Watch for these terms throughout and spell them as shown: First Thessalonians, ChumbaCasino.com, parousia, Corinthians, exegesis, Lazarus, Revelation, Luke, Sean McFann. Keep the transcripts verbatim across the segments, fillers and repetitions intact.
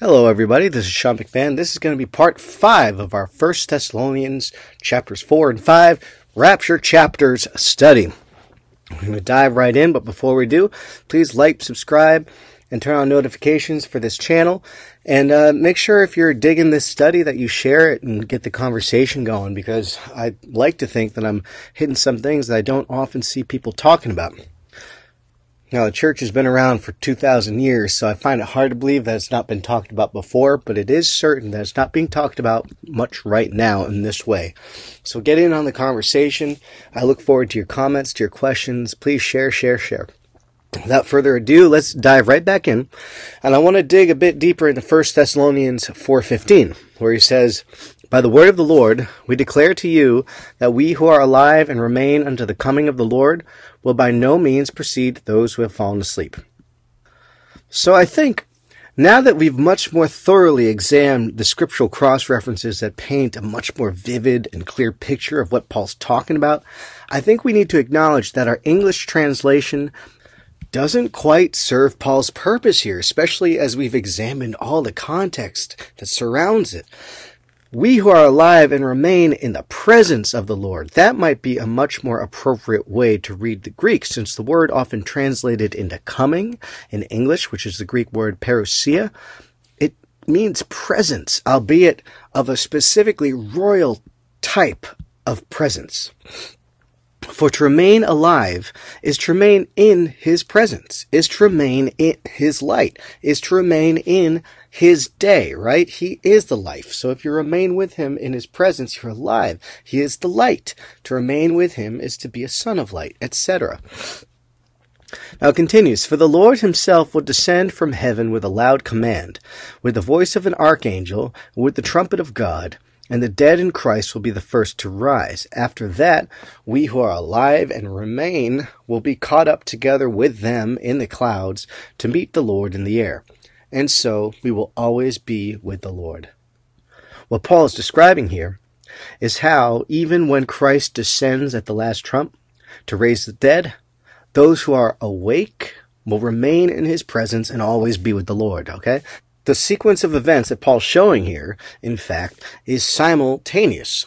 Hello everybody, this is Sean McFann. This is going to be part five of our First Thessalonians chapters four and five, Rapture Chapters study. We're going to dive right in, but before we do, please like, subscribe, and turn on notifications for this channel. And uh, make sure if you're digging this study that you share it and get the conversation going, because I like to think that I'm hitting some things that I don't often see people talking about. Now, the church has been around for two thousand years, so I find it hard to believe that it's not been talked about before, but it is certain that it's not being talked about much right now in this way. So get in on the conversation. I look forward to your comments, to your questions. Please share, share, share. Without further ado, let's dive right back in. And I want to dig a bit deeper into First Thessalonians four fifteen, where he says, "By the word of the Lord, we declare to you that we who are alive and remain unto the coming of the Lord will by no means precede those who have fallen asleep." So I think now that we've much more thoroughly examined the scriptural cross-references that paint a much more vivid and clear picture of what Paul's talking about, I think we need to acknowledge that our English translation doesn't quite serve Paul's purpose here, especially as we've examined all the context that surrounds it. We who are alive and remain in the presence of the Lord. That might be a much more appropriate way to read the Greek, since the word often translated into coming in English, which is the Greek word parousia, it means presence, albeit of a specifically royal type of presence. For to remain alive is to remain in his presence, is to remain in his light, is to remain in his day, right? He is the life. So if you remain with him in his presence, you're alive. He is the light. To remain with him is to be a son of light, et cetera. Now it continues, "For the Lord himself will descend from heaven with a loud command, with the voice of an archangel, with the trumpet of God, and the dead in Christ will be the first to rise. After that, we who are alive and remain will be caught up together with them in the clouds to meet the Lord in the air. And so we will always be with the Lord." What Paul is describing here is how even when Christ descends at the last trump to raise the dead, those who are awake will remain in his presence and always be with the Lord, okay? The sequence of events that Paul's showing here, in fact, is simultaneous.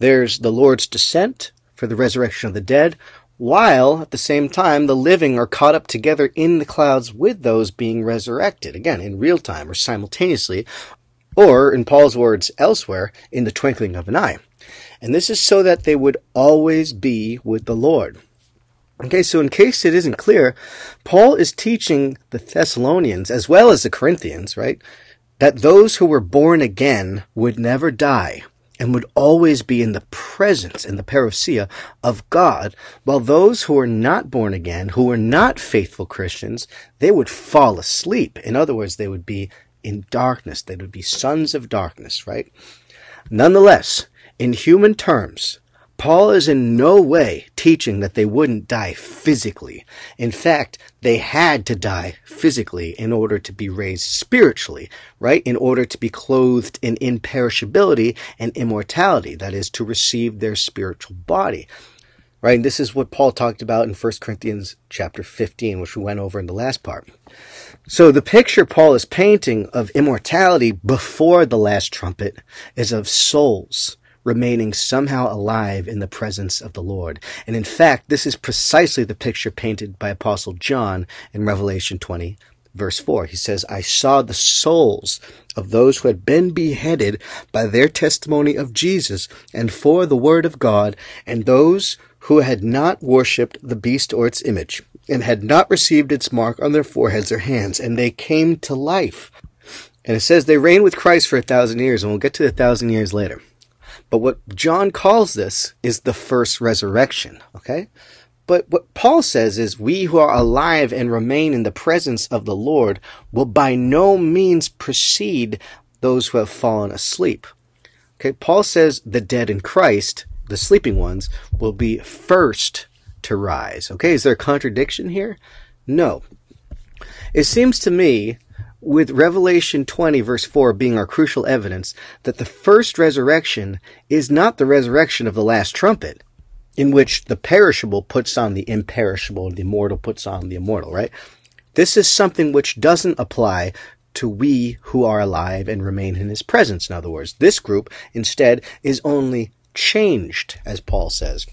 There's the Lord's descent for the resurrection of the dead, while at the same time the living are caught up together in the clouds with those being resurrected, again, in real time or simultaneously, or, in Paul's words elsewhere, in the twinkling of an eye. And this is so that they would always be with the Lord. Okay, so in case it isn't clear, Paul is teaching the Thessalonians, as well as the Corinthians, right, that those who were born again would never die and would always be in the presence, in the parousia of God, while those who were not born again, who were not faithful Christians, they would fall asleep. In other words, they would be in darkness. They would be sons of darkness, right? Nonetheless, in human terms, Paul is in no way teaching that they wouldn't die physically. In fact, they had to die physically in order to be raised spiritually, right? In order to be clothed in imperishability and immortality, that is, to receive their spiritual body, right? And this is what Paul talked about in First Corinthians chapter fifteen, which we went over in the last part. So the picture Paul is painting of immortality before the last trumpet is of souls remaining somehow alive in the presence of the Lord. And in fact, this is precisely the picture painted by Apostle John in Revelation twenty, verse four. He says, "I saw the souls of those who had been beheaded by their testimony of Jesus and for the word of God, and those who had not worshipped the beast or its image, and had not received its mark on their foreheads or hands, and they came to life." And it says they reigned with Christ for a thousand years, and we'll get to the thousand years later. But what John calls this is the first resurrection, okay? But what Paul says is we who are alive and remain in the presence of the Lord will by no means precede those who have fallen asleep. Okay, Paul says the dead in Christ, the sleeping ones, will be first to rise. Okay, is there a contradiction here? No. It seems to me, with Revelation twenty verse four being our crucial evidence, that the first resurrection is not the resurrection of the last trumpet, in which the perishable puts on the imperishable, the immortal puts on the immortal, right? This is something which doesn't apply to we who are alive and remain in his presence. In other words, this group, instead, is only changed, as Paul says.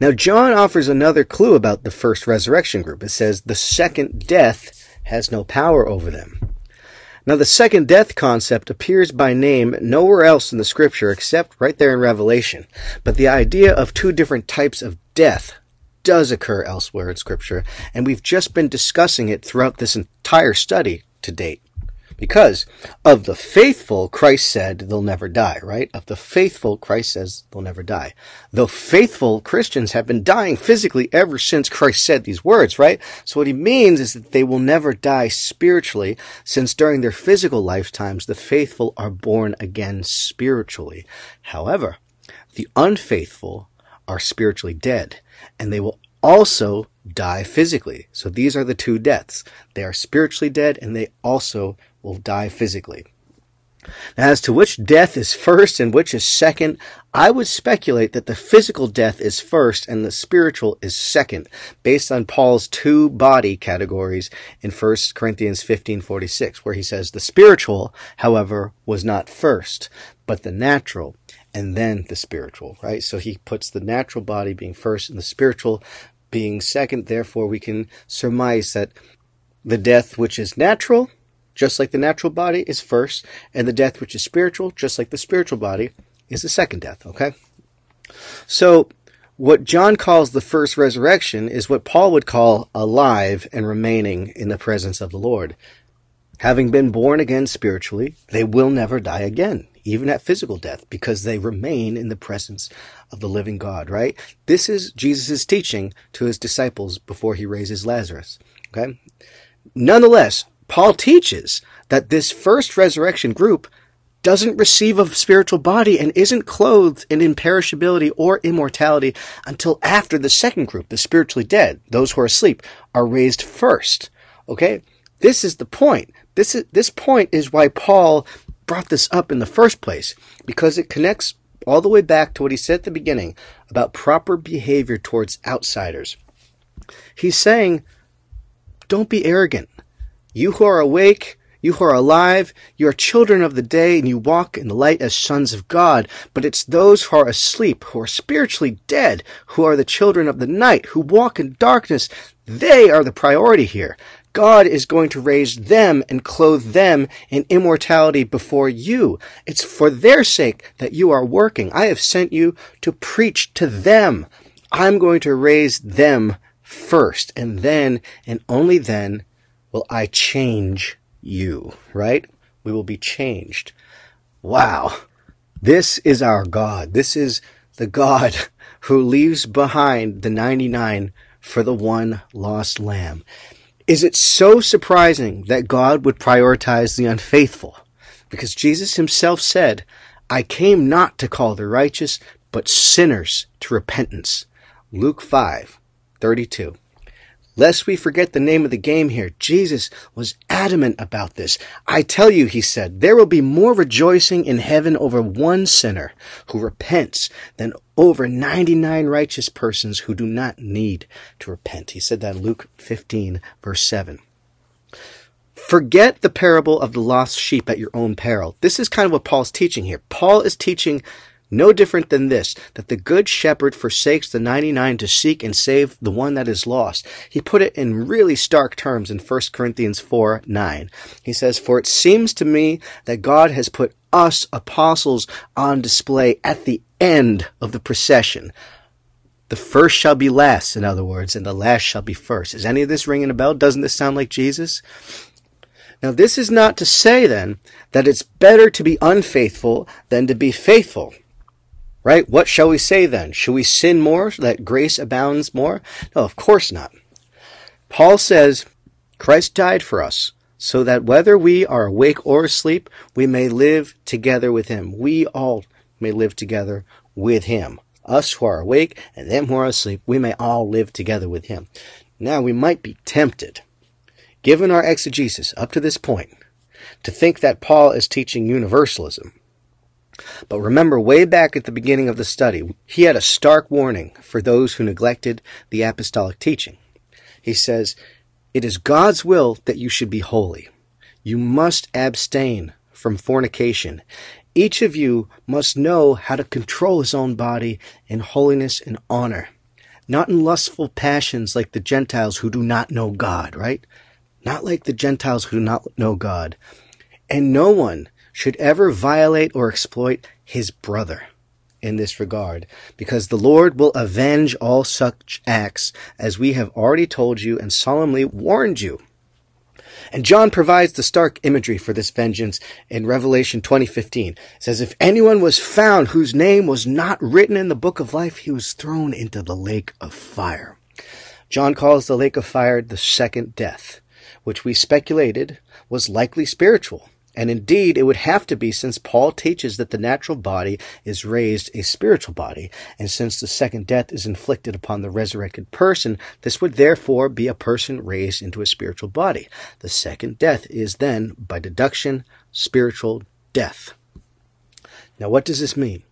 Now, John offers another clue about the first resurrection group. It says, the second death has no power over them. Now, the second death concept appears by name nowhere else in the Scripture except right there in Revelation. But the idea of two different types of death does occur elsewhere in Scripture, and we've just been discussing it throughout this entire study to date. Because of the faithful, Christ said they'll never die, right? Of the faithful, Christ says they'll never die. Though faithful Christians have been dying physically ever since Christ said these words, right? So what he means is that they will never die spiritually, since during their physical lifetimes, the faithful are born again spiritually. However, the unfaithful are spiritually dead, and they will also die physically. So these are the two deaths. They are spiritually dead, and they also will die physically. Now, as to which death is first and which is second, I would speculate that the physical death is first and the spiritual is second, based on Paul's two body categories in First Corinthians fifteen forty-six, where he says, the spiritual, however, was not first, but the natural, and then the spiritual, right? So he puts the natural body being first and the spiritual being second. Therefore, we can surmise that the death which is natural, just like the natural body, is first, and the death which is spiritual, just like the spiritual body, is the second death, okay? So, what John calls the first resurrection is what Paul would call alive and remaining in the presence of the Lord. Having been born again spiritually, they will never die again, even at physical death, because they remain in the presence of the living God, right? This is Jesus' teaching to his disciples before he raises Lazarus, okay? Nonetheless, Paul teaches that this first resurrection group doesn't receive a spiritual body and isn't clothed in imperishability or immortality until after the second group, the spiritually dead, those who are asleep, are raised first, okay? This is the point. This is, this point is why Paul brought this up in the first place, because it connects all the way back to what he said at the beginning about proper behavior towards outsiders. He's saying, don't be arrogant. You who are awake, you who are alive, you are children of the day, and you walk in the light as sons of God. But it's those who are asleep, who are spiritually dead, who are the children of the night, who walk in darkness. They are the priority here. God is going to raise them and clothe them in immortality before you. It's for their sake that you are working. I have sent you to preach to them. I'm going to raise them first, and then, and only then, will I change you, right? We will be changed. Wow. This is our God. This is the God who leaves behind the ninety-nine for the one lost lamb. Is it so surprising that God would prioritize the unfaithful? Because Jesus himself said, I came not to call the righteous, but sinners to repentance. Luke five thirty-two. Lest we forget the name of the game here, Jesus was adamant about this. I tell you, he said, there will be more rejoicing in heaven over one sinner who repents than over ninety-nine righteous persons who do not need to repent. He said that in Luke fifteen, verse seven. Forget the parable of the lost sheep at your own peril. This is kind of what Paul's teaching here. Paul is teaching no different than this, that the good shepherd forsakes the ninety-nine to seek and save the one that is lost. He put it in really stark terms in First Corinthians four nine. He says, for it seems to me that God has put us apostles on display at the end of the procession. The first shall be last, in other words, and the last shall be first. Is any of this ringing a bell? Doesn't this sound like Jesus? Now, this is not to say, then, that it's better to be unfaithful than to be faithful. Right? What shall we say then? Should we sin more so that grace abounds more? No, of course not. Paul says, Christ died for us so that whether we are awake or asleep, we may live together with him. We all may live together with him. Us who are awake and them who are asleep, we may all live together with him. Now, we might be tempted, given our exegesis up to this point, to think that Paul is teaching universalism. But remember, way back at the beginning of the study, he had a stark warning for those who neglected the apostolic teaching. He says, it is God's will that you should be holy. You must abstain from fornication. Each of you must know how to control his own body in holiness and honor, not in lustful passions like the Gentiles who do not know God, right? Not like the Gentiles who do not know God. And no one should ever violate or exploit his brother in this regard, because the Lord will avenge all such acts, as we have already told you and solemnly warned you. And John provides the stark imagery for this vengeance in Revelation twenty fifteen. It says, if anyone was found whose name was not written in the book of life, he was thrown into the lake of fire. John calls the lake of fire the second death, which we speculated was likely spiritual. And indeed, it would have to be, since Paul teaches that the natural body is raised a spiritual body, and since the second death is inflicted upon the resurrected person, this would therefore be a person raised into a spiritual body. The second death is then, by deduction, spiritual death. Now, what does this mean?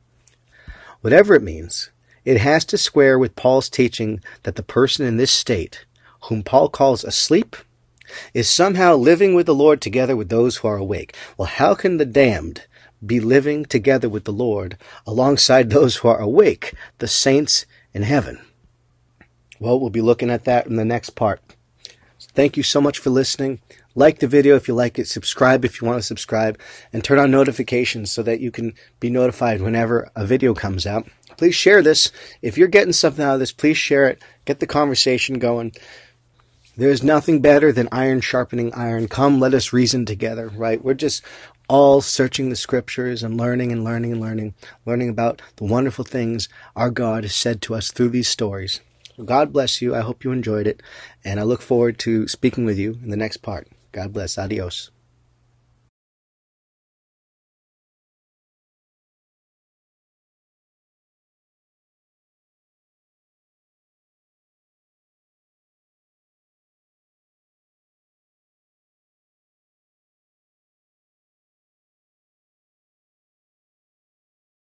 Whatever it means, it has to square with Paul's teaching that the person in this state, whom Paul calls asleep, is somehow living with the Lord together with those who are awake. Well, how can the damned be living together with the Lord alongside those who are awake, the saints in heaven? Well, we'll be looking at that in the next part. So thank you so much for listening. Like the video if you like it, subscribe if you want to subscribe, and turn on notifications so that you can be notified whenever a video comes out. Please share this. If you're getting something out of this, please share it. Get the conversation going. There is nothing better than iron sharpening iron. Come, let us reason together, right? We're just all searching the scriptures and learning and learning and learning, learning about the wonderful things our God has said to us through these stories. God bless you. I hope you enjoyed it. And I look forward to speaking with you in the next part. God bless. Adios.